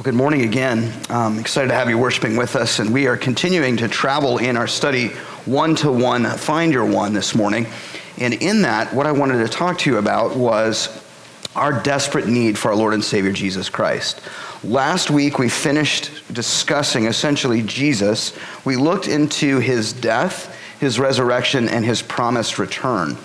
Well, good morning again. I'm excited to have you worshiping with us, and we are continuing to travel in our study one-to-one, Find Your One this morning. And in that, what I wanted to talk to you about was our desperate need for our Lord and Savior, Jesus Christ. Last week, we finished discussing essentially Jesus. We looked into his death, his resurrection, and his promised return.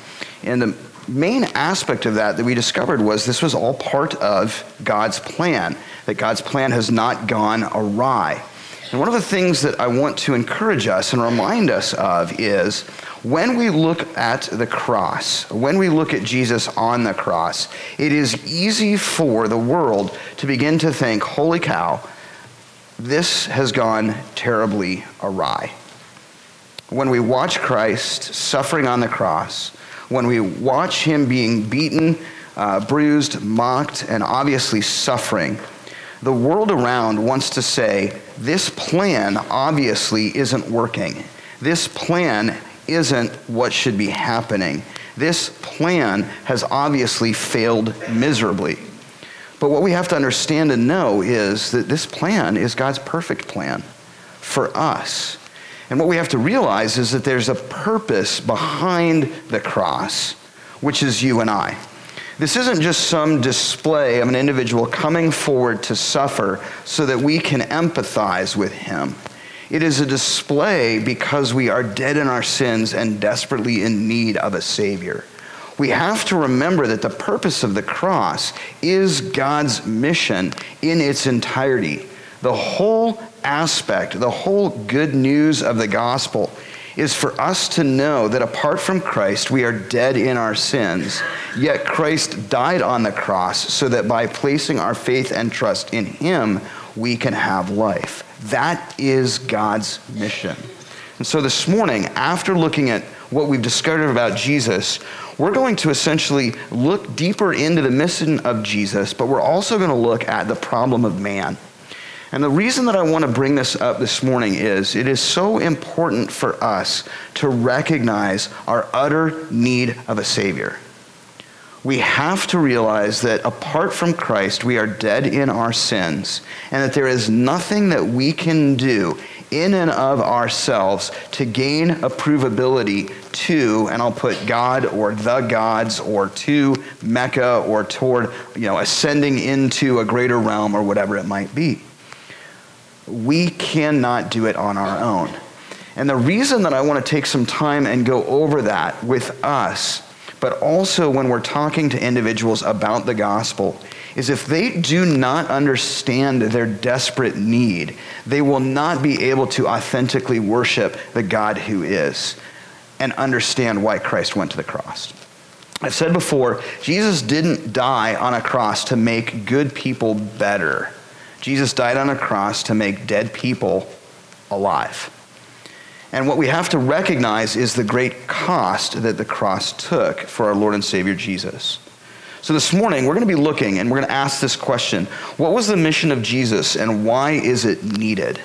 And the main aspect of that we discovered was this was all part of God's plan, that God's plan has not gone awry. And one of the things that I want to encourage us and remind us of is when we look at the cross, when we look at Jesus on the cross, it is easy for the world to begin to think, holy cow, this has gone terribly awry. When we watch Christ suffering on the cross, when we watch him being beaten, bruised, mocked, and obviously suffering, the world around wants to say, this plan obviously isn't working. This plan isn't what should be happening. This plan has obviously failed miserably. But what we have to understand and know is that this plan is God's perfect plan for us. And what we have to realize is that there's a purpose behind the cross, which is you and I. This isn't just some display of an individual coming forward to suffer so that we can empathize with him. It is a display because we are dead in our sins and desperately in need of a Savior. We have to remember that the purpose of the cross is God's mission in its entirety. The whole aspect, the whole good news of the gospel is for us to know that apart from Christ, we are dead in our sins. Yet Christ died on the cross so that by placing our faith and trust in him, we can have life. That is God's mission. And so this morning, after looking at what we've discovered about Jesus, we're going to essentially look deeper into the mission of Jesus, but we're also going to look at the problem of man. And the reason that I want to bring this up this morning is it is so important for us to recognize our utter need of a Savior. We have to realize that apart from Christ, we are dead in our sins, and that there is nothing that we can do in and of ourselves to gain approvability to, and I'll put God or the gods or to Mecca or toward, ascending into a greater realm or whatever it might be. We cannot do it on our own. And the reason that I want to take some time and go over that with us, but also when we're talking to individuals about the gospel, is if they do not understand their desperate need, they will not be able to authentically worship the God who is and understand why Christ went to the cross. I've said before, Jesus didn't die on a cross to make good people better. Jesus died on a cross to make dead people alive. And what we have to recognize is the great cost that the cross took for our Lord and Savior Jesus. So this morning, we're going to be looking and we're going to ask this question: what was the mission of Jesus and why is it needed?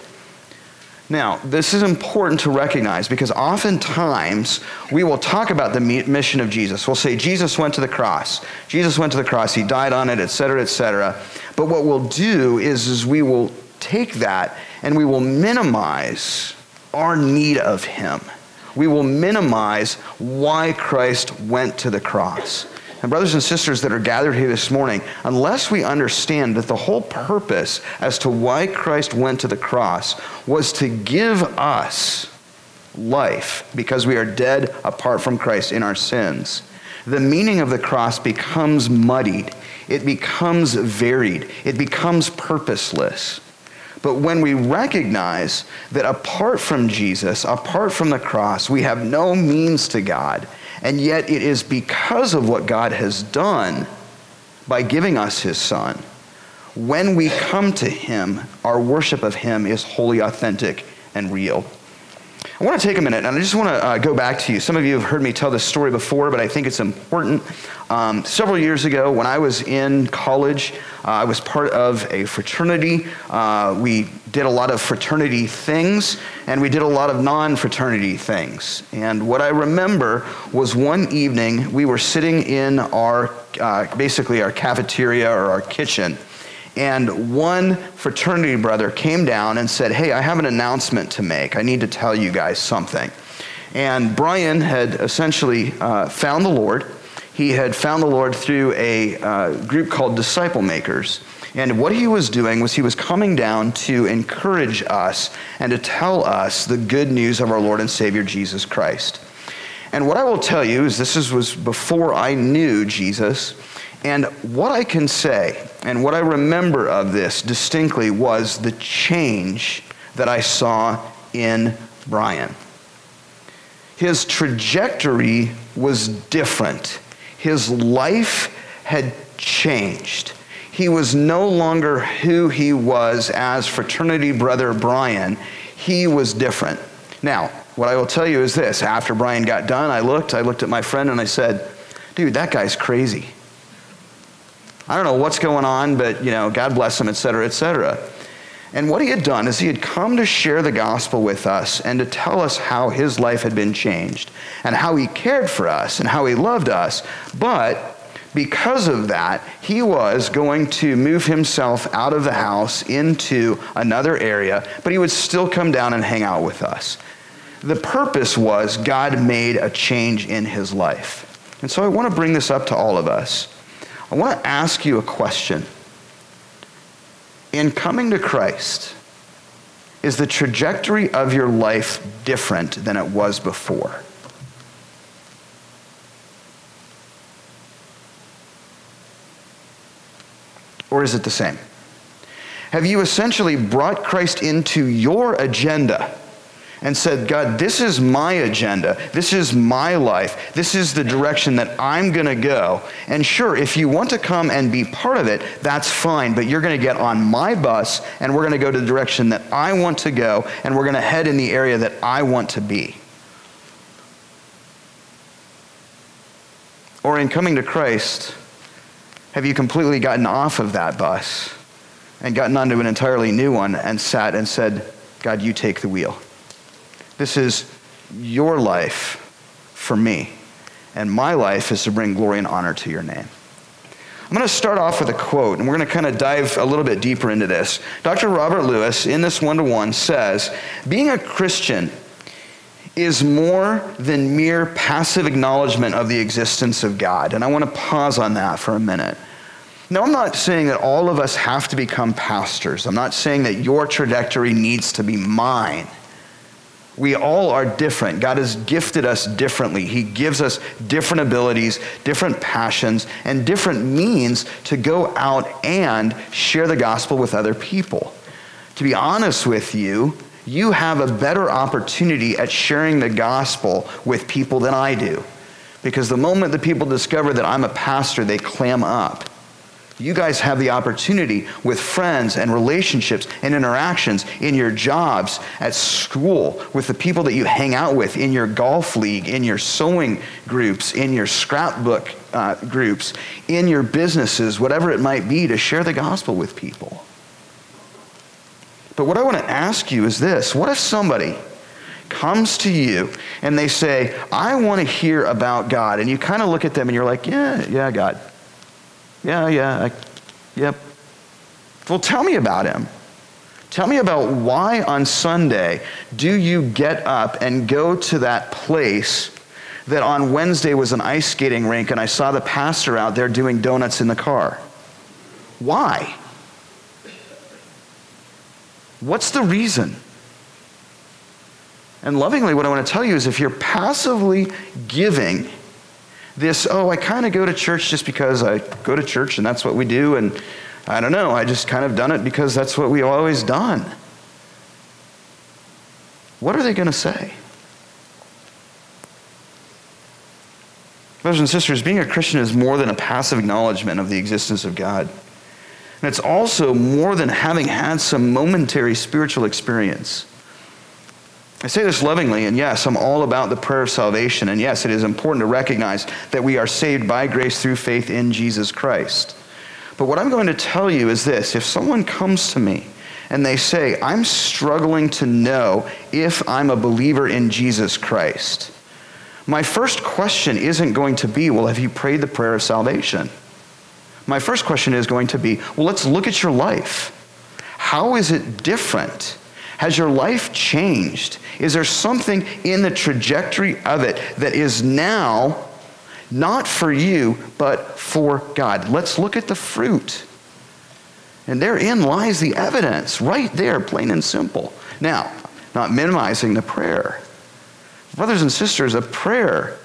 Now, this is important to recognize because oftentimes we will talk about the mission of Jesus. We'll say, Jesus went to the cross. Jesus went to the cross. He died on it, et cetera, et cetera. But what we'll do is we will take that and we will minimize our need of him. We will minimize why Christ went to the cross. And brothers and sisters that are gathered here this morning, unless we understand that the whole purpose as to why Christ went to the cross was to give us life because we are dead apart from Christ in our sins, the meaning of the cross becomes muddied. It becomes varied. It becomes purposeless. But when we recognize that apart from Jesus, apart from the cross, we have no means to God, and yet it is because of what God has done by giving us his son. When we come to him, our worship of him is wholly authentic and real. I want to take a minute, and I just want to go back to you. Some of you have heard me tell this story before, but I think it's important. Several years ago, when I was in college, I was part of a fraternity. We did a lot of fraternity things, and we did a lot of non-fraternity things. And what I remember was one evening, we were sitting in our basically our cafeteria or our kitchen, And one fraternity brother came down and said, hey, I have an announcement to make. I need to tell you guys something. And Brian had essentially found the Lord. He had found the Lord through a group called Disciple Makers. And what he was doing was he was coming down to encourage us and to tell us the good news of our Lord and Savior, Jesus Christ. And what I will tell you is this was before I knew Jesus. And what I can say and what I remember of this distinctly was the change that I saw in Brian. His trajectory was different. His life had changed. He was no longer who he was as fraternity brother Brian. He was different. Now, what I will tell you is this. After Brian got done, I looked at my friend and I said, dude, that guy's crazy. I don't know what's going on, but, you know, God bless him, et cetera, et cetera. And what he had done is he had come to share the gospel with us and to tell us how his life had been changed and how he cared for us and how he loved us. But because of that, he was going to move himself out of the house into another area, but he would still come down and hang out with us. The purpose was God made a change in his life. And so I want to bring this up to all of us. I want to ask you a question. In coming to Christ, is the trajectory of your life different than it was before? Or is it the same? Have you essentially brought Christ into your agenda and said, God, this is my agenda, this is my life, this is the direction that I'm gonna go, and sure, if you want to come and be part of it, that's fine, but you're gonna get on my bus, and we're gonna go to the direction that I want to go, and we're gonna head in the area that I want to be? Or in coming to Christ, have you completely gotten off of that bus and gotten onto an entirely new one and sat and said, God, you take the wheel. This is your life for me, and my life is to bring glory and honor to your name. I'm going to start off with a quote, and we're going to kind of dive a little bit deeper into this. Dr. Robert Lewis, in this one-to-one, says, being a Christian is more than mere passive acknowledgement of the existence of God. And I want to pause on that for a minute. Now, I'm not saying that all of us have to become pastors. I'm not saying that your trajectory needs to be mine. We all are different. God has gifted us differently. He gives us different abilities, different passions, and different means to go out and share the gospel with other people. To be honest with you, you have a better opportunity at sharing the gospel with people than I do. Because the moment that people discover that I'm a pastor, they clam up. You guys have the opportunity with friends and relationships and interactions in your jobs, at school, with the people that you hang out with, in your golf league, in your sewing groups, in your scrapbook groups, in your businesses, whatever it might be, to share the gospel with people. But what I want to ask you is this. What if somebody comes to you and they say, I want to hear about God. And you kind of look at them and you're like, yeah, God. Yep. Well, tell me about him. Tell me about why on Sunday do you get up and go to that place that on Wednesday was an ice skating rink and I saw the pastor out there doing donuts in the car. Why? What's the reason? And lovingly, what I want to tell you is if you're passively giving this, I kind of go to church just because I go to church and that's what we do, and I don't know, I just kind of done it because that's what we've always done. What are they going to say? Brothers and sisters, being a Christian is more than a passive acknowledgement of the existence of God. And it's also more than having had some momentary spiritual experience. I say this lovingly, and yes, I'm all about the prayer of salvation, and yes, it is important to recognize that we are saved by grace through faith in Jesus Christ. But what I'm going to tell you is this. If someone comes to me and they say, I'm struggling to know if I'm a believer in Jesus Christ, my first question isn't going to be, well, have you prayed the prayer of salvation? My first question is going to be, well, let's look at your life. How is it different? Has your life changed? Is there something in the trajectory of it that is now not for you, but for God? Let's look at the fruit. And therein lies the evidence, right there, plain and simple. Now, not minimizing the prayer. Brothers and sisters, a prayer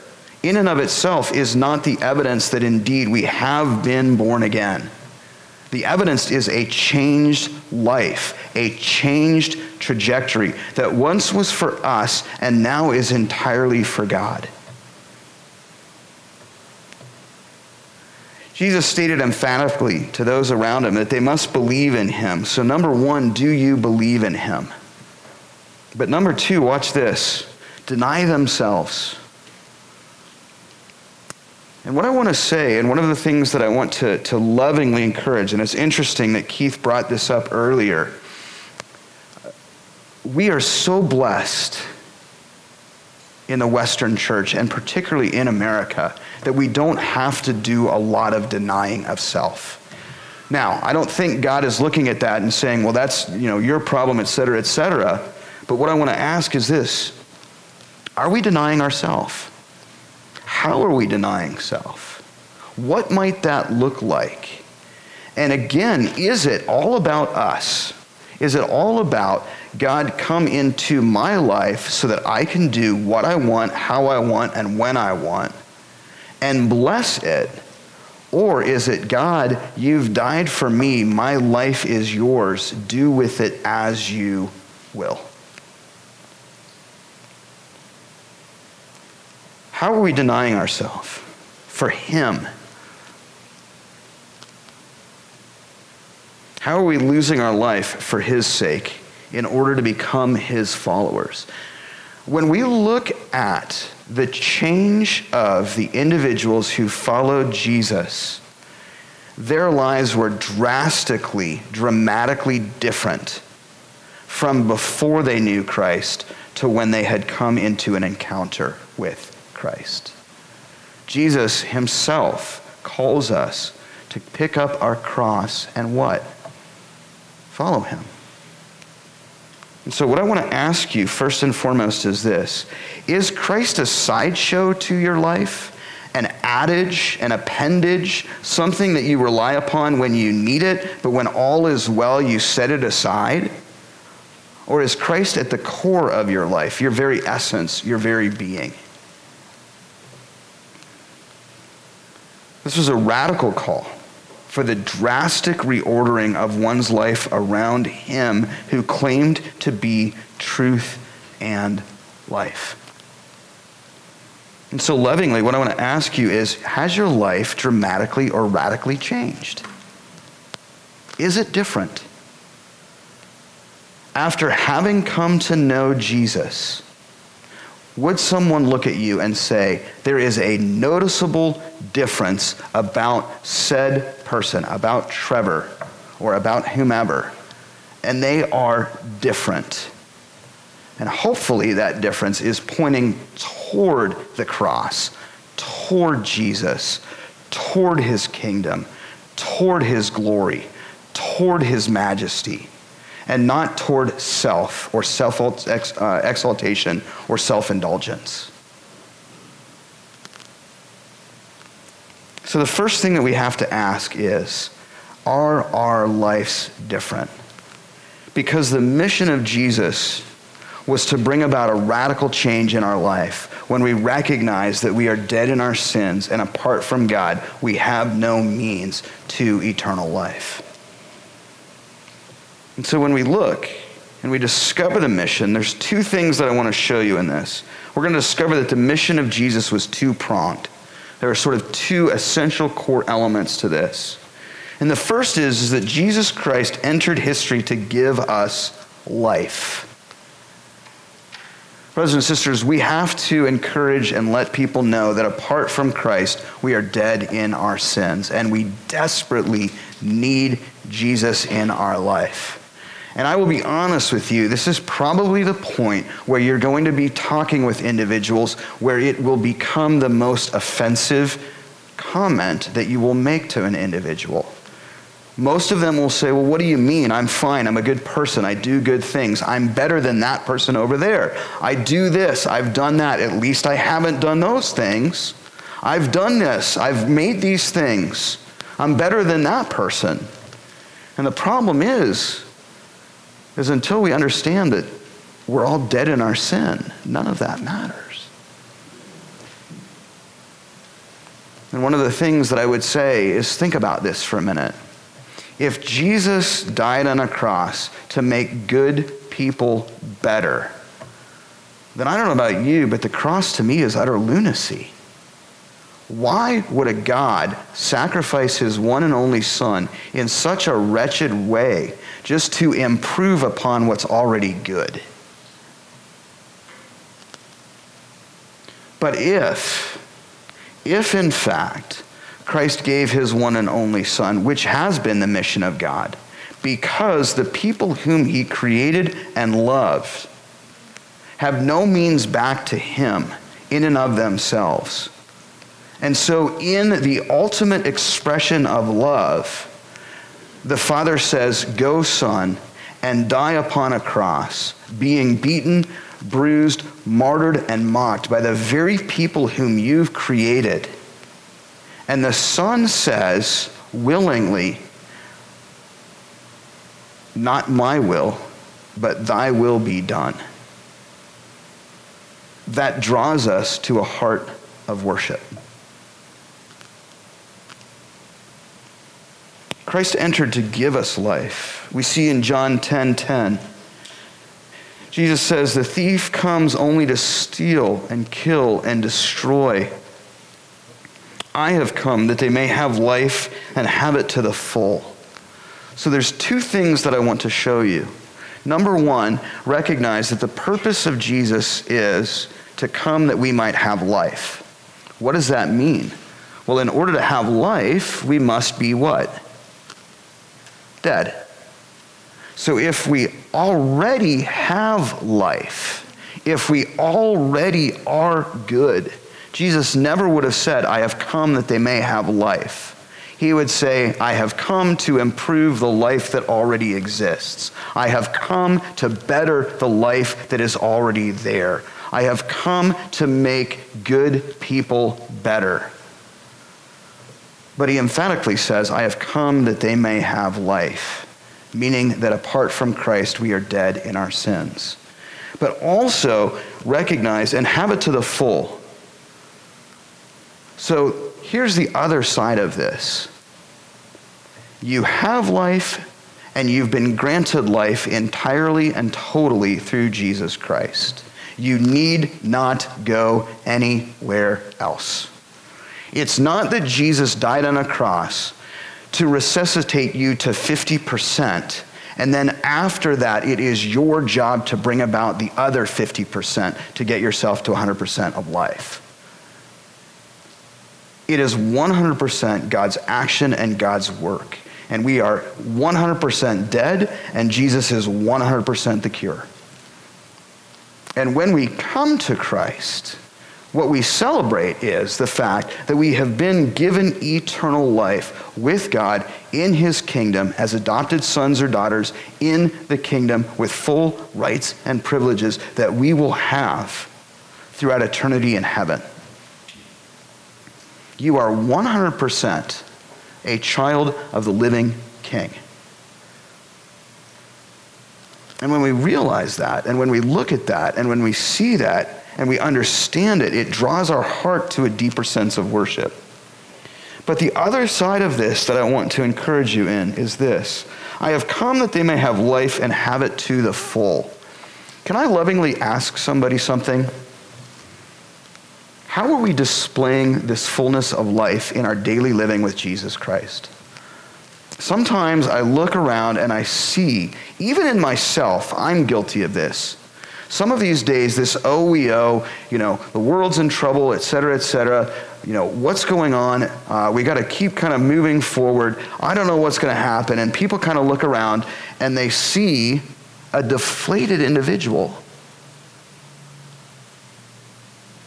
in and of itself is not the evidence that indeed we have been born again. The evidence is a changed life, a changed trajectory that once was for us and now is entirely for God. Jesus stated emphatically to those around him that they must believe in him. So number one, do you believe in him? But number two, watch this. Deny themselves. And what I want to say, and one of the things that I want to lovingly encourage, and it's interesting that Keith brought this up earlier, we are so blessed in the Western church, and particularly in America, that we don't have to do a lot of denying of self. Now, I don't think God is looking at that and saying, well, that's, you know, your problem, et cetera, et cetera. But what I want to ask is this, are we denying ourselves? How are we denying self? What might that look like? And again, is it all about us? Is it all about God come into my life so that I can do what I want, how I want, and when I want, and bless it? Or is it, God, you've died for me, my life is yours, do with it as you will? How are we denying ourselves for him? How are we losing our life for his sake in order to become his followers? When we look at the change of the individuals who followed Jesus, their lives were drastically, dramatically different from before they knew Christ to when they had come into an encounter with Christ. Jesus himself calls us to pick up our cross and what? Follow him. And so what I want to ask you first and foremost is this. Is Christ a sideshow to your life? An adage, an appendage, something that you rely upon when you need it, but when all is well, you set it aside? Or is Christ at the core of your life, your very essence, your very being? This was a radical call for the drastic reordering of one's life around him who claimed to be truth and life. And so lovingly, what I want to ask you is, has your life dramatically or radically changed? Is it different? After having come to know Jesus, would someone look at you and say, there is a noticeable difference about said person, about Trevor, or about whomever, and they are different. And hopefully that difference is pointing toward the cross, toward Jesus, toward his kingdom, toward his glory, toward his majesty, and not toward self or self-exaltation or self-indulgence. So the first thing that we have to ask is, are our lives different? Because the mission of Jesus was to bring about a radical change in our life when we recognize that we are dead in our sins and apart from God, we have no means to eternal life. And so when we look and we discover the mission, there's two things that I want to show you in this. We're going to discover that the mission of Jesus was two-pronged. There are sort of two essential core elements to this. And the first is that Jesus Christ entered history to give us life. Brothers and sisters, we have to encourage and let people know that apart from Christ, we are dead in our sins, and we desperately need Jesus in our life. And I will be honest with you, this is probably the point where you're going to be talking with individuals where it will become the most offensive comment that you will make to an individual. Most of them will say, well, what do you mean? I'm fine. I'm a good person. I do good things. I'm better than that person over there. I do this. I've done that. At least I haven't done those things. I've done this. I've made these things. I'm better than that person. And the problem is until we understand that we're all dead in our sin, none of that matters. And one of the things that I would say is think about this for a minute. If Jesus died on a cross to make good people better, then I don't know about you, but the cross to me is utter lunacy. Why would a God sacrifice his one and only son in such a wretched way just to improve upon what's already good? But if in fact Christ gave his one and only son, which has been the mission of God, because the people whom he created and loved have no means back to him in and of themselves. And so in the ultimate expression of love, the Father says, go, son, and die upon a cross, being beaten, bruised, martyred, and mocked by the very people whom you've created. And the son says willingly, not my will, but thy will be done. That draws us to a heart of worship. Christ entered to give us life. We see in John 10:10, Jesus says, the thief comes only to steal and kill and destroy. I have come that they may have life and have it to the full. So there's two things that I want to show you. Number one, recognize that the purpose of Jesus is to come that we might have life. What does that mean? Well, in order to have life, we must be what? Dead. So if we already have life, if we already are good, Jesus never would have said, I have come that they may have life. He would say, I have come to improve the life that already exists. I have come to better the life that is already there. I have come to make good people better. But he emphatically says, I have come that they may have life, meaning that apart from Christ, we are dead in our sins. But also recognize and have it to the full. So here's the other side of this. You have life, and you've been granted life entirely and totally through Jesus Christ. You need not go anywhere else. It's not that Jesus died on a cross to resuscitate you to 50%, and then after that, it is your job to bring about the other 50% to get yourself to 100% of life. It is 100% God's action and God's work. And we are 100% dead, and Jesus is 100% the cure. And when we come to Christ, what we celebrate is the fact that we have been given eternal life with God in his kingdom as adopted sons or daughters in the kingdom with full rights and privileges that we will have throughout eternity in heaven. You are 100% a child of the living King. And when we realize that, and when we look at that, and when we see that, and we understand it, it draws our heart to a deeper sense of worship. But the other side of this that I want to encourage you in is this. I have come that they may have life and have it to the full. Can I lovingly ask somebody something? How are we displaying this fullness of life in our daily living with Jesus Christ? Sometimes I look around and I see, even in myself, I'm guilty of this. Some of these days, this OEO, the world's in trouble, et cetera, what's going on? We got to keep kind of moving forward. I don't know what's going to happen. And people kind of look around and they see a deflated individual.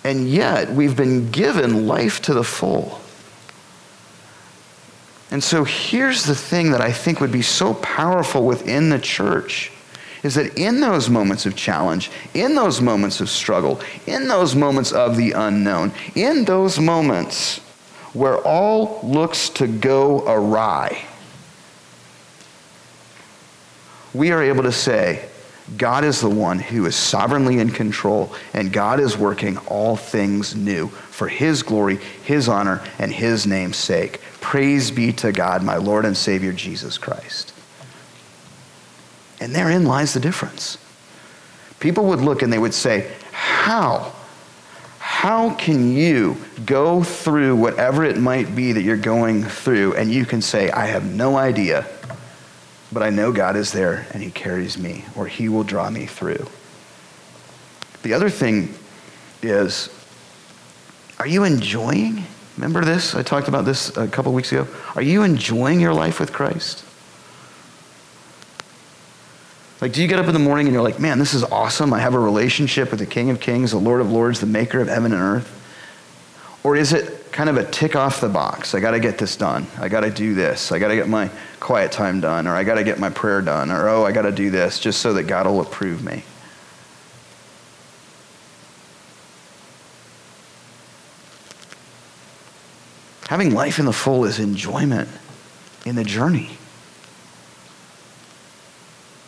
And yet, we've been given life to the full. And so here's the thing that I think would be so powerful within the church is that in those moments of challenge, in those moments of struggle, in those moments of the unknown, in those moments where all looks to go awry, we are able to say, God is the one who is sovereignly in control, and God is working all things new for his glory, his honor, and his name's sake. Praise be to God, my Lord and Savior, Jesus Christ. And therein lies the difference. People would look and they would say, how can you go through whatever it might be that you're going through, and you can say, I have no idea, but I know God is there and he carries me, or he will draw me through. The other thing is, are you enjoying? Remember this? I talked about this a couple weeks ago. Are you enjoying your life with Christ? Like, do you get up in the morning and you're like, man, this is awesome. I have a relationship with the King of Kings, the Lord of Lords, the maker of heaven and earth. Or is it kind of a tick off the box? I got to get this done. I got to do this. I got to get my quiet time done, or I got to get my prayer done, or, oh, I got to do this just so that God will approve me. Having life in the full is enjoyment in the journey.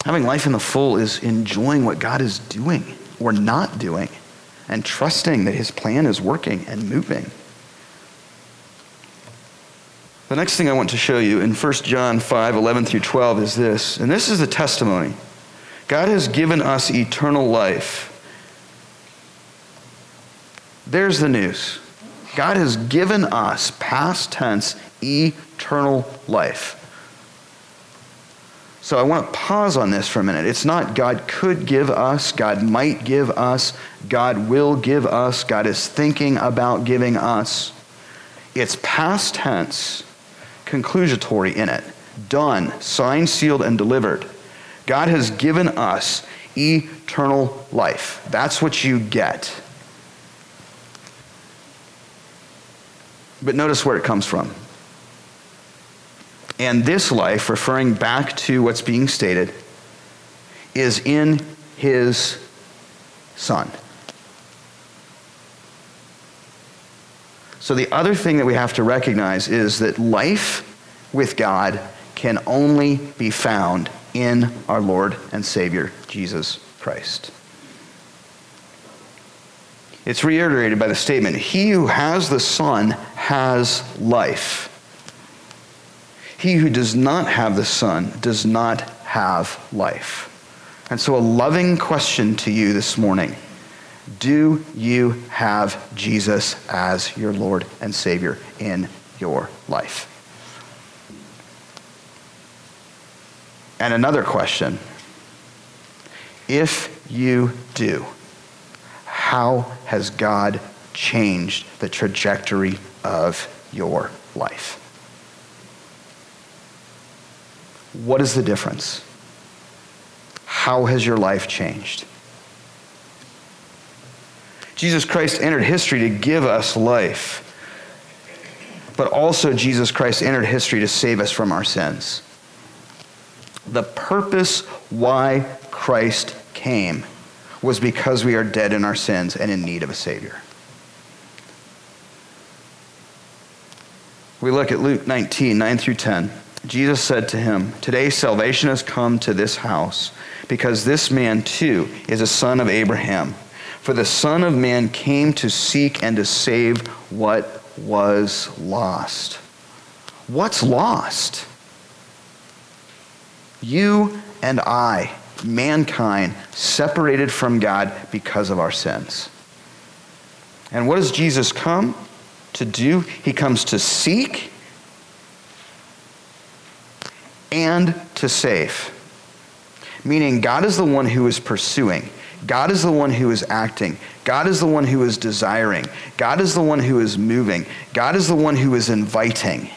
Having life in the full is enjoying what God is doing or not doing, and trusting that his plan is working and moving. The next thing I want to show you in 1 John 5:11 through 12 is this, and this is the testimony. God has given us eternal life. There's the news. God has given us, past tense, eternal life. So I want to pause on this for a minute. It's not God could give us, God might give us, God will give us, God is thinking about giving us. It's past tense, conclusatory in it. Done, signed, sealed, and delivered. God has given us eternal life. That's what you get. But notice where it comes from. And this life, referring back to what's being stated, is in his Son. So the other thing that we have to recognize is that life with God can only be found in our Lord and Savior, Jesus Christ. It's reiterated by the statement, he who has the Son has life. He who does not have the Son does not have life. And so a loving question to you this morning, do you have Jesus as your Lord and Savior in your life? And another question, if you do, how has God changed the trajectory of your life? What is the difference? How has your life changed? Jesus Christ entered history to give us life, but also Jesus Christ entered history to save us from our sins. The purpose why Christ came was because we are dead in our sins and in need of a Savior. We look at Luke 19, 9 through 10. Jesus said to him, today salvation has come to this house, because this man too is a son of Abraham. For the Son of Man came to seek and to save what was lost. What's lost? You and I, mankind, separated from God because of our sins. And what does Jesus come to do? He comes to seek and to save. Meaning God is the one who is pursuing. God is the one who is acting. God is the one who is desiring. God is the one who is moving. God is the one who is inviting.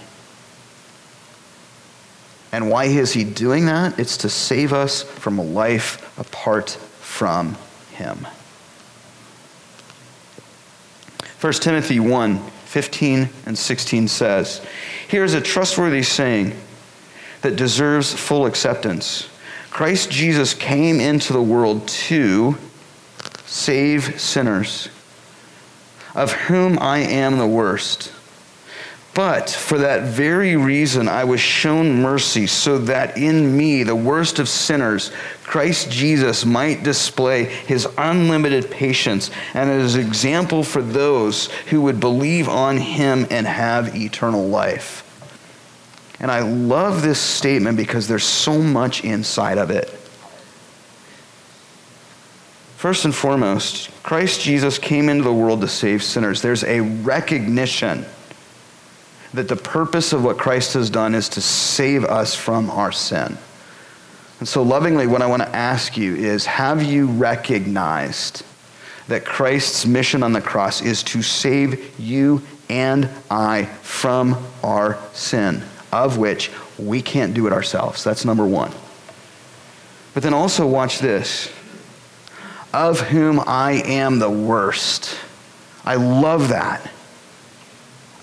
And why is he doing that? It's to save us from a life apart from him. 1 Timothy 1, 15 and 16 says, "Here's a trustworthy saying that deserves full acceptance. Christ Jesus came into the world to save sinners, of whom I am the worst. But for that very reason I was shown mercy, so that in me, the worst of sinners, Christ Jesus might display his unlimited patience and as an example for those who would believe on him and have eternal life." And I love this statement because there's so much inside of it. First and foremost, Christ Jesus came into the world to save sinners. There's a recognition that the purpose of what Christ has done is to save us from our sin. And so lovingly, what I want to ask you is, have you recognized that Christ's mission on the cross is to save you and I from our sin, of which we can't do it ourselves? That's number one. But then also watch this, of whom I am the worst. I love that.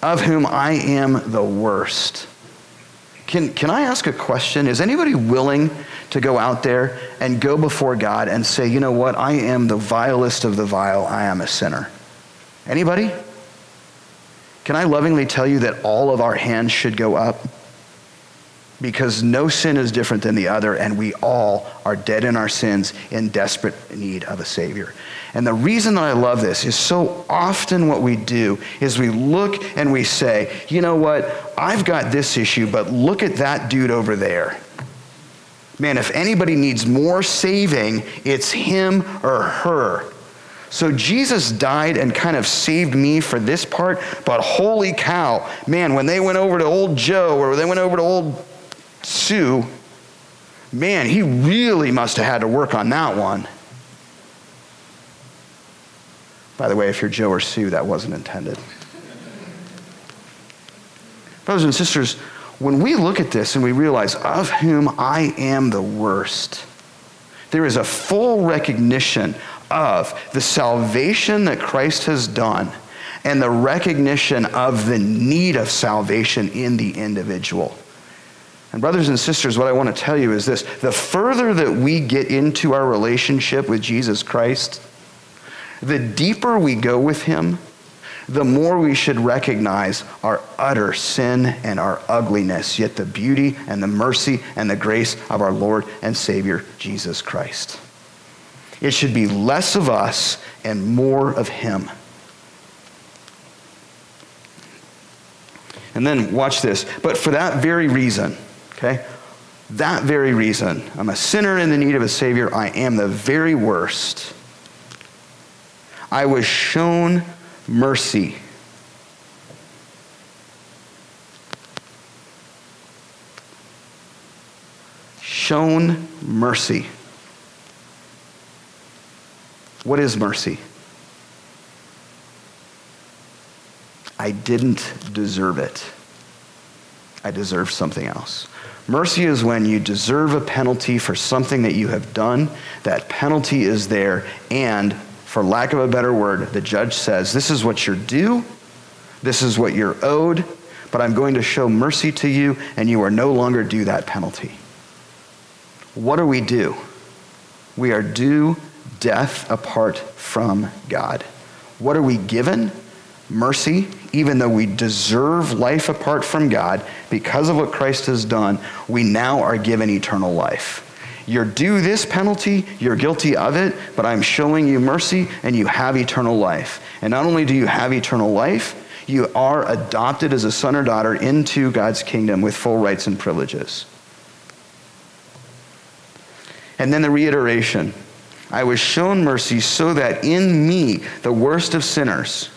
Of whom I am the worst. Can I ask a question? Is anybody willing to go out there and go before God and say, you know what, I am the vilest of the vile, I am a sinner? Anybody? Can I lovingly tell you that all of our hands should go up? Because no sin is different than the other, and we all are dead in our sins in desperate need of a Savior. And the reason that I love this is so often what we do is we look and we say, you know what, I've got this issue, but look at that dude over there. Man, if anybody needs more saving, it's him or her. So Jesus died and kind of saved me for this part, but holy cow, man, when they went over to old Joe or they went over to old Sue, man, he really must have had to work on that one. By the way, if you're Joe or Sue, that wasn't intended. Brothers and sisters, when we look at this and we realize, of whom I am the worst, there is a full recognition of the salvation that Christ has done and the recognition of the need of salvation in the individual. And brothers and sisters, what I want to tell you is this: the further that we get into our relationship with Jesus Christ, the deeper we go with him, the more we should recognize our utter sin and our ugliness, yet the beauty and the mercy and the grace of our Lord and Savior, Jesus Christ. It should be less of us and more of him. And then watch this. But for that very reason, okay? That very reason. I'm a sinner in the need of a Savior. I am the very worst. I was shown mercy. Shown mercy. What is mercy? I didn't deserve it. I deserve something else. Mercy is when you deserve a penalty for something that you have done. That penalty is there, and for lack of a better word, the judge says, this is what you're due, this is what you're owed, but I'm going to show mercy to you, and you are no longer due that penalty. What do we do? We are due death apart from God. What are we given? Mercy, even though we deserve life apart from God, because of what Christ has done, we now are given eternal life. You're due this penalty, you're guilty of it, but I'm showing you mercy and you have eternal life. And not only do you have eternal life, you are adopted as a son or daughter into God's kingdom with full rights and privileges. And then the reiteration, I was shown mercy so that in me, the worst of sinners,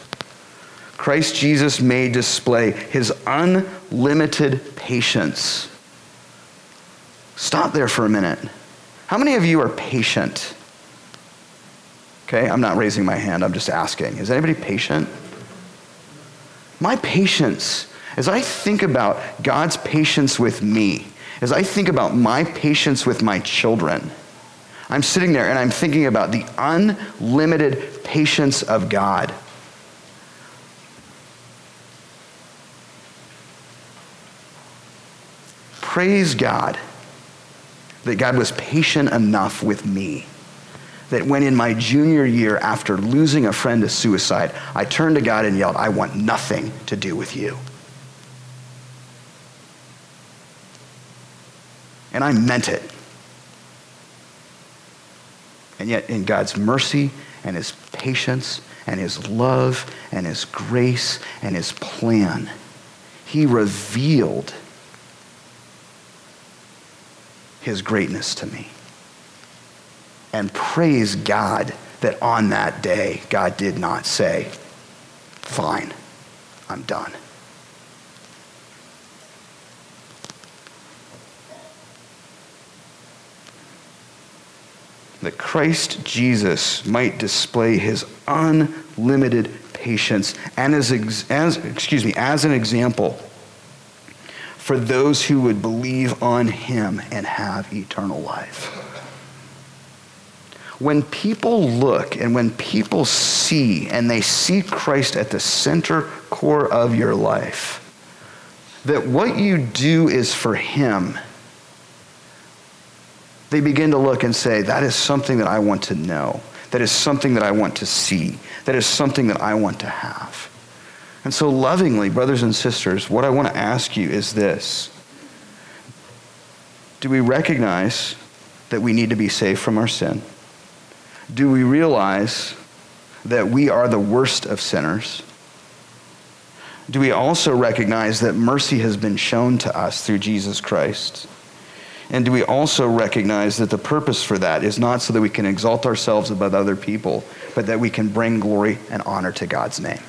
Christ Jesus may display his unlimited patience. Stop there for a minute. How many of you are patient? Okay, I'm not raising my hand, I'm just asking. Is anybody patient? My patience, as I think about God's patience with me, as I think about my patience with my children, I'm sitting there and I'm thinking about the unlimited patience of God. praise God that God was patient enough with me that when in my junior year after losing a friend to suicide, I turned to God and yelled, I want nothing to do with you. And I meant it. And yet in God's mercy and his patience and his love and his grace and his plan, he revealed his greatness to me. And praise God that on that day, God did not say, fine, I'm done. That Christ Jesus might display his unlimited patience and as an example for those who would believe on him and have eternal life. When people look and when people see and they see Christ at the center core of your life, that what you do is for him, they begin to look and say, that is something that I want to know. That is something that I want to see. That is something that I want to have. And so lovingly, brothers and sisters, what I want to ask you is this. Do we recognize that we need to be saved from our sin? Do we realize that we are the worst of sinners? Do we also recognize that mercy has been shown to us through Jesus Christ? And do we also recognize that the purpose for that is not so that we can exalt ourselves above other people, but that we can bring glory and honor to God's name?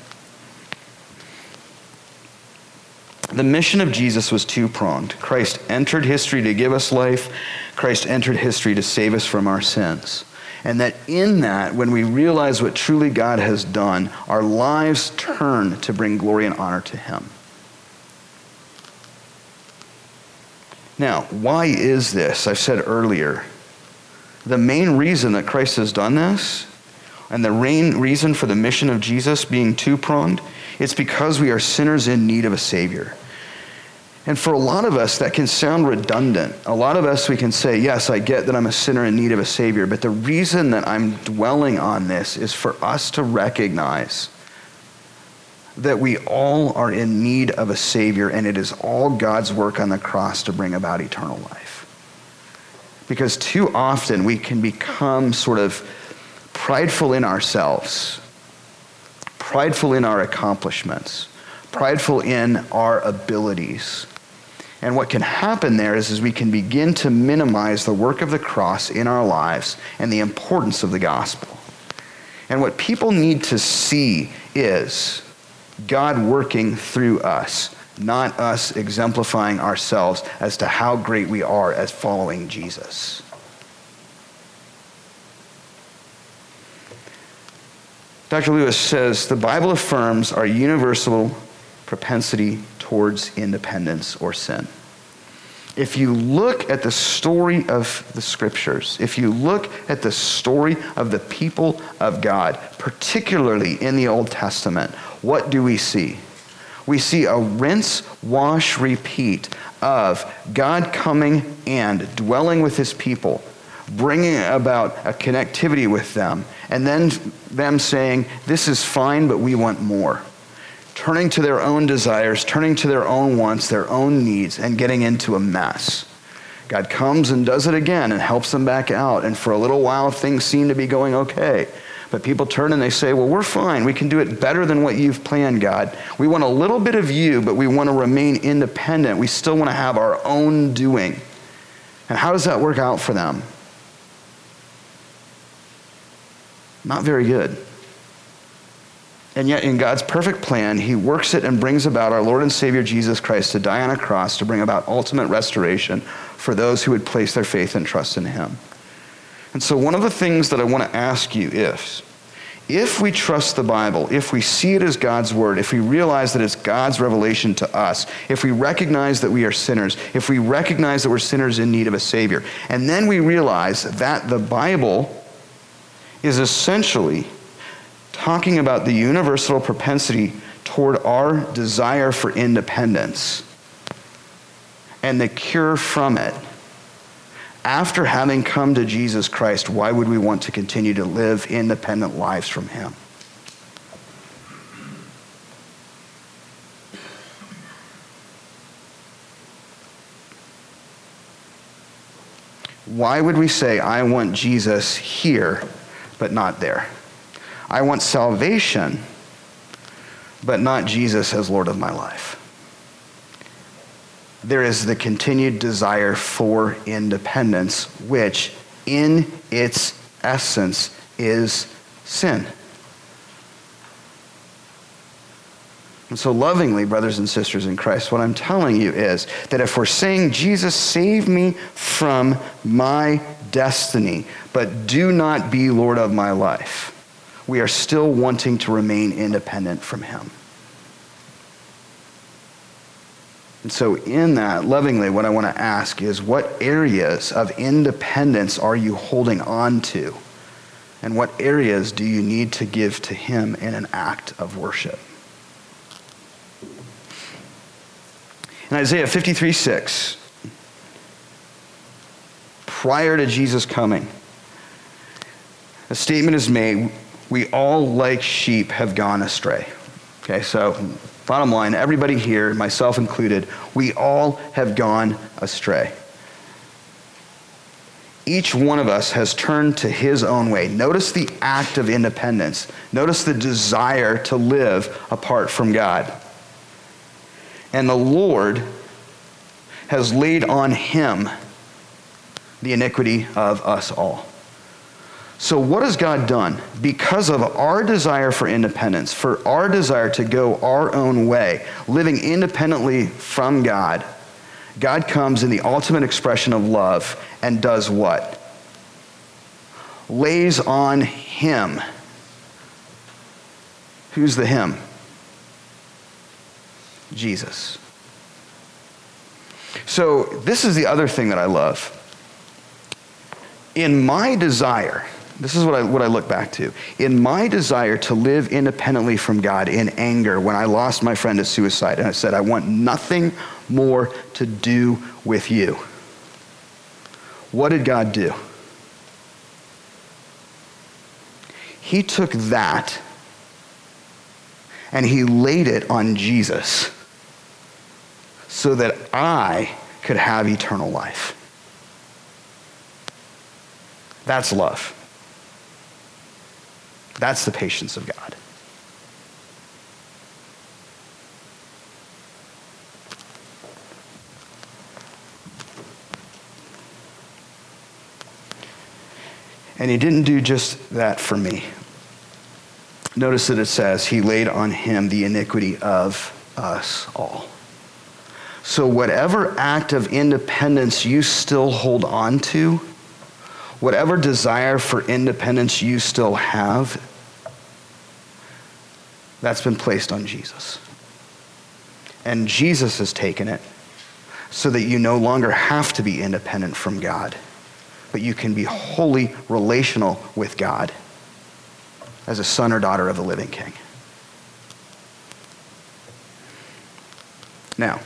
The mission of Jesus was two-pronged. Christ entered history to give us life. Christ entered history to save us from our sins. And that in that, when we realize what truly God has done, our lives turn to bring glory and honor to him. Now, why is this? I've said earlier, the main reason that Christ has done this and the main reason for the mission of Jesus being two-pronged, it's because we are sinners in need of a Savior. And for a lot of us, that can sound redundant. A lot of us, we can say, yes, I get that I'm a sinner in need of a Savior, but the reason that I'm dwelling on this is for us to recognize that we all are in need of a Savior, and it is all God's work on the cross to bring about eternal life. Because too often we can become sort of prideful in ourselves, prideful in our accomplishments, prideful in our abilities. And what can happen there is we can begin to minimize the work of the cross in our lives and the importance of the gospel. And what people need to see is God working through us, not us exemplifying ourselves as to how great we are as following Jesus. Dr. Lewis says, the Bible affirms our universal propensity towards independence or sin. If you look at the story of the scriptures, if you look at the story of the people of God, particularly in the Old Testament, what do we see? We see a rinse, wash, repeat of God coming and dwelling with his people, bringing about a connectivity with them, and then them saying, this is fine, but we want more. Turning to their own desires, turning to their own wants, their own needs, and getting into a mess. God comes and does it again and helps them back out. And for a little while, things seem to be going okay. But people turn and they say, well, we're fine. We can do it better than what you've planned, God. We want a little bit of you, but we want to remain independent. We still want to have our own doing. And how does that work out for them? Not very good. And yet in God's perfect plan, he works it and brings about our Lord and Savior Jesus Christ to die on a cross to bring about ultimate restoration for those who would place their faith and trust in him. And so one of the things that I want to ask you is, if we trust the Bible, if we see it as God's word, if we realize that it's God's revelation to us, if we recognize that we are sinners, if we recognize that we're sinners in need of a Savior, and then we realize that the Bible is essentially talking about the universal propensity toward our desire for independence. and the cure from it, after having come to Jesus Christ, why would we want to continue to live independent lives from him? Why would we say, I want Jesus here, but not there? I want salvation, but not Jesus as Lord of my life. There is the continued desire for independence, which in its essence is sin. And so lovingly, brothers and sisters in Christ, what I'm telling you is that if we're saying, Jesus, save me from my destiny, but do not be Lord of my life, we are still wanting to remain independent from him. And so in that, lovingly, what I want to ask is, what areas of independence are you holding on to? And what areas do you need to give to him in an act of worship? In Isaiah 53:6, prior to Jesus coming, a statement is made, we all like sheep have gone astray. Okay, so bottom line, everybody here, myself included, we all have gone astray. Each one of us has turned to his own way. Notice the act of independence. Notice the desire to live apart from God. And the Lord has laid on him the iniquity of us all. So what has God done? Because of our desire for independence, for our desire to go our own way, living independently from God, God comes in the ultimate expression of love and does what? Lays on him. Who's the him? Jesus. So this is the other thing that I love. In my desire, this is what I look back to. In my desire to live independently from God in anger when I lost my friend to suicide and I said, I want nothing more to do with you. What did God do? He took that and he laid it on Jesus so that I could have eternal life. That's love. That's the patience of God. And he didn't do just that for me. Notice that it says, he laid on him the iniquity of us all. So whatever act of independence you still hold on to, whatever desire for independence you still have, that's been placed on Jesus. And Jesus has taken it so that you no longer have to be independent from God, but you can be wholly relational with God as a son or daughter of the living King. Now,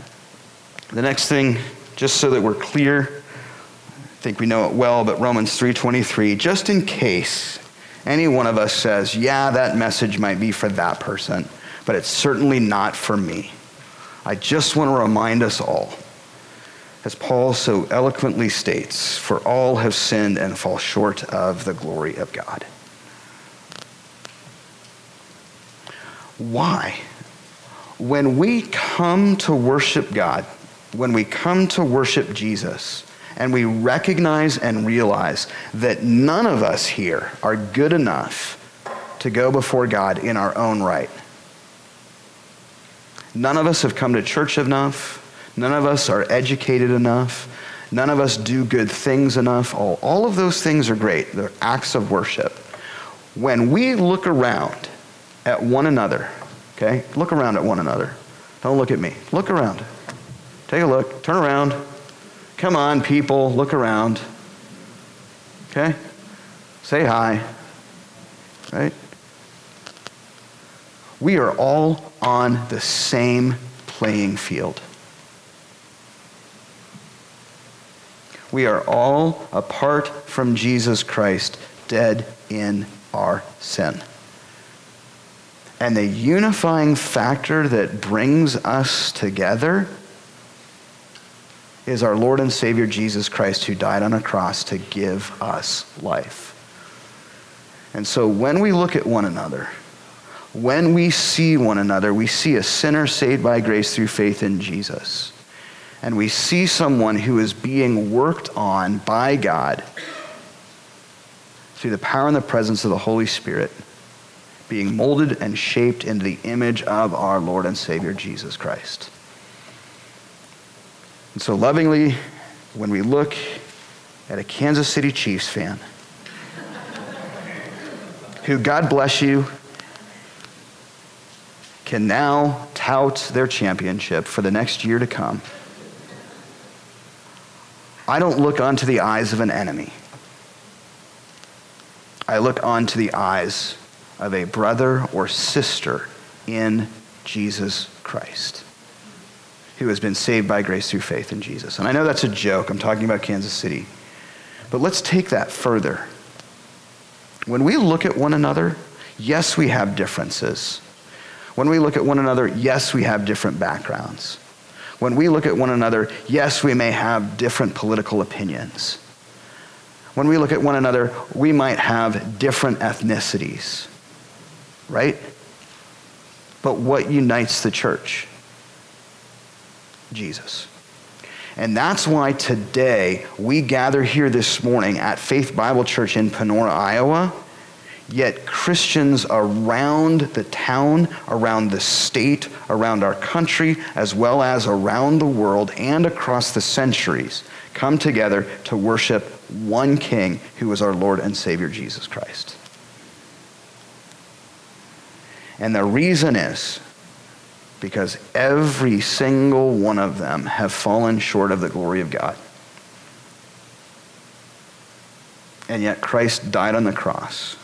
the next thing, just so that we're clear, I think we know it well, but Romans 3:23, just in case any one of us says, yeah, that message might be for that person, but it's certainly not for me. I just want to remind us all, as Paul so eloquently states, for all have sinned and fall short of the glory of God. Why? When we come to worship God, when we come to worship Jesus, and we recognize and realize that none of us here are good enough to go before God in our own right. None of us have come to church enough. None of us are educated enough. None of us do good things enough. All of those things are great. They're acts of worship. When we look around at one another, okay? Look around at one another. Don't look at me. Look around. Take a look. Turn around. Come on, people, look around, okay? Say hi, right? We are all on the same playing field. We are all, apart from Jesus Christ, dead in our sin. And the unifying factor that brings us together is our Lord and Savior Jesus Christ, who died on a cross to give us life. And so when we look at one another, when we see one another, we see a sinner saved by grace through faith in Jesus. And we see someone who is being worked on by God through the power and the presence of the Holy Spirit, being molded and shaped into the image of our Lord and Savior Jesus Christ. And so lovingly, when we look at a Kansas City Chiefs fan, who, God bless you, can now tout their championship for the next year to come, I don't look onto the eyes of an enemy. I look onto the eyes of a brother or sister in Jesus Christ, who has been saved by grace through faith in Jesus. And I know that's a joke. I'm talking about Kansas City. But let's take that further. When we look at one another, yes, we have differences. When we look at one another, yes, we have different backgrounds. When we look at one another, yes, we may have different political opinions. When we look at one another, we might have different ethnicities, right? But what unites the church? Jesus. And that's why today we gather here this morning at Faith Bible Church in Panora, Iowa, yet Christians around the town, around the state, around our country, as well as around the world and across the centuries, come together to worship one King, who is our Lord and Savior, Jesus Christ. And the reason is because every single one of them have fallen short of the glory of God. And yet Christ died on the cross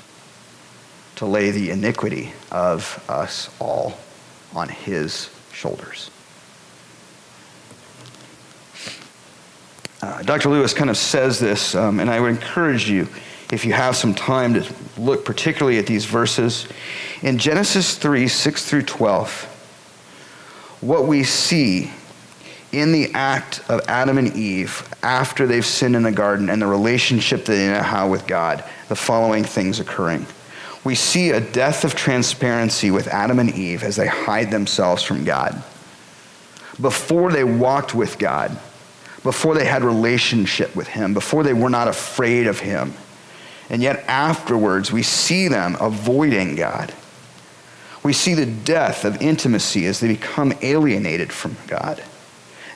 to lay the iniquity of us all on his shoulders. Dr. Lewis kind of says this, and I would encourage you, if you have some time, to look particularly at these verses. In Genesis 3, 6 through 12, what we see in the act of Adam and Eve after they've sinned in the garden and the relationship that they now have with God, the following things occurring. We see a death of transparency with Adam and Eve as they hide themselves from God. Before they walked with God, before they had relationship with him, before they were not afraid of him. And yet afterwards, we see them avoiding God. We see the death of intimacy as they become alienated from God.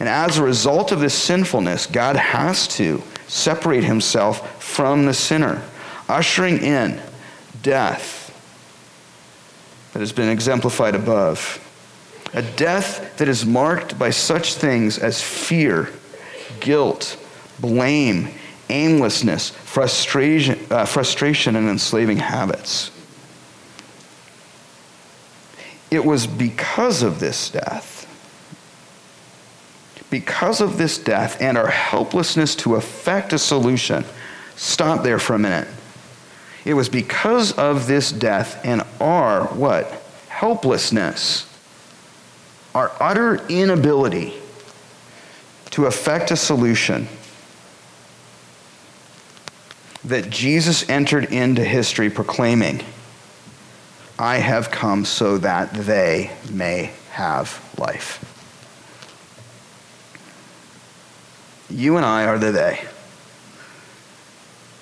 And as a result of this sinfulness, God has to separate himself from the sinner, ushering in death that has been exemplified above. A death that is marked by such things as fear, guilt, blame, aimlessness, frustration, and enslaving habits. It was because of this death and our helplessness to effect a solution. Stop there for a minute. It was because of this death and our what? Helplessness. Our utter inability to effect a solution that Jesus entered into history proclaiming, I have come so that they may have life. You and I are the they.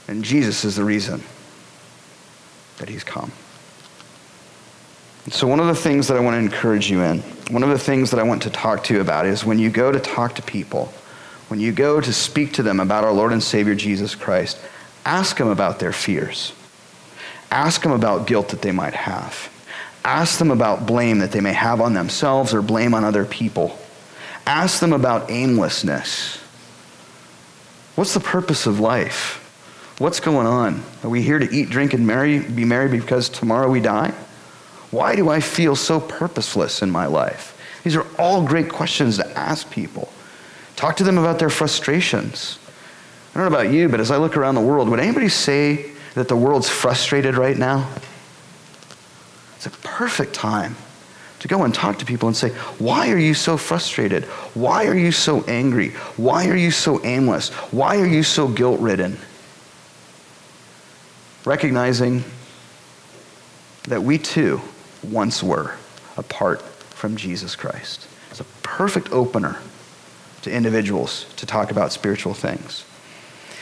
And Jesus is the reason that he's come. And so one of the things that I want to encourage you in, one of the things that I want to talk to you about is when you go to talk to people, when you go to speak to them about our Lord and Savior Jesus Christ, ask them about their fears. Ask them about guilt that they might have. Ask them about blame that they may have on themselves or blame on other people. Ask them about aimlessness. What's the purpose of life? What's going on? Are we here to eat, drink, and be merry because tomorrow we die? Why do I feel so purposeless in my life? These are all great questions to ask people. Talk to them about their frustrations. I don't know about you, but as I look around the world, would anybody say that the world's frustrated right now? It's a perfect time to go and talk to people and say, why are you so frustrated? Why are you so angry? Why are you so aimless? Why are you so guilt-ridden? Recognizing that we too once were apart from Jesus Christ. It's a perfect opener to individuals to talk about spiritual things.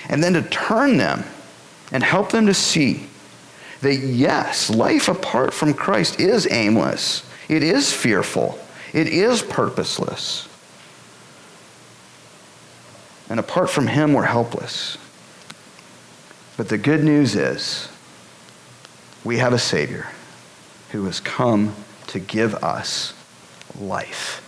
And then to turn them and help them to see that yes, life apart from Christ is aimless. It is fearful. It is purposeless. And apart from him, we're helpless. But the good news is we have a Savior who has come to give us life.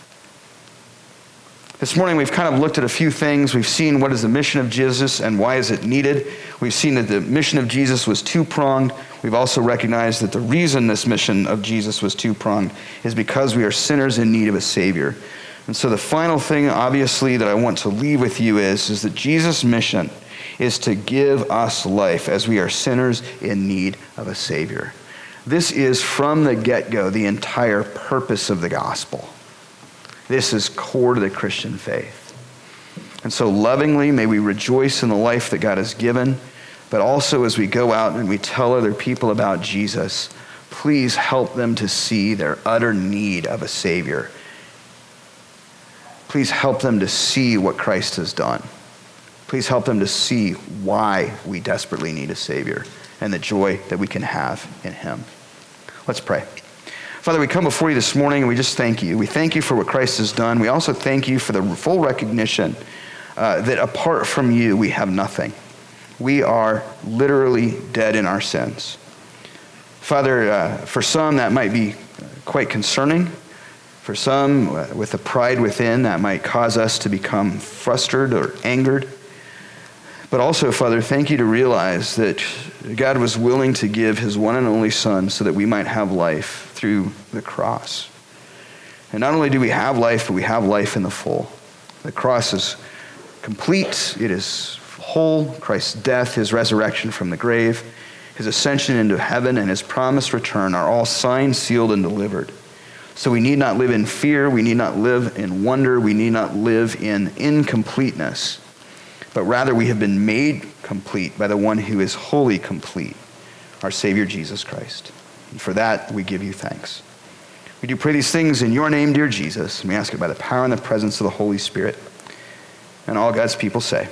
This morning, we've kind of looked at a few things. We've seen what is the mission of Jesus and why is it needed. We've seen that the mission of Jesus was two-pronged. We've also recognized that the reason this mission of Jesus was two-pronged is because we are sinners in need of a Savior. And so the final thing, obviously, that I want to leave with you is that Jesus' mission is to give us life as we are sinners in need of a Savior. This is, from the get-go, the entire purpose of the gospel. This is core to the Christian faith. And so lovingly, may we rejoice in the life that God has given, but also as we go out and we tell other people about Jesus, please help them to see their utter need of a Savior. Please help them to see what Christ has done. Please help them to see why we desperately need a Savior and the joy that we can have in him. Let's pray. Father, we come before you this morning and we just thank you. We thank you for what Christ has done. We also thank you for the full recognition that apart from you, we have nothing. We are literally dead in our sins. Father, for some that might be quite concerning. For some, with the pride within, that might cause us to become frustrated or angered. But also, Father, thank you to realize that God was willing to give his one and only Son so that we might have life through the cross. And not only do we have life, but we have life in the full. The cross is complete. It is whole. Christ's death, his resurrection from the grave, his ascension into heaven, and his promised return are all signed, sealed, and delivered. So we need not live in fear. We need not live in wonder. We need not live in incompleteness. But rather we have been made complete by the one who is wholly complete, our Savior Jesus Christ. And for that, we give you thanks. We do pray these things in your name, dear Jesus, and we ask it by the power and the presence of the Holy Spirit. And all God's people say,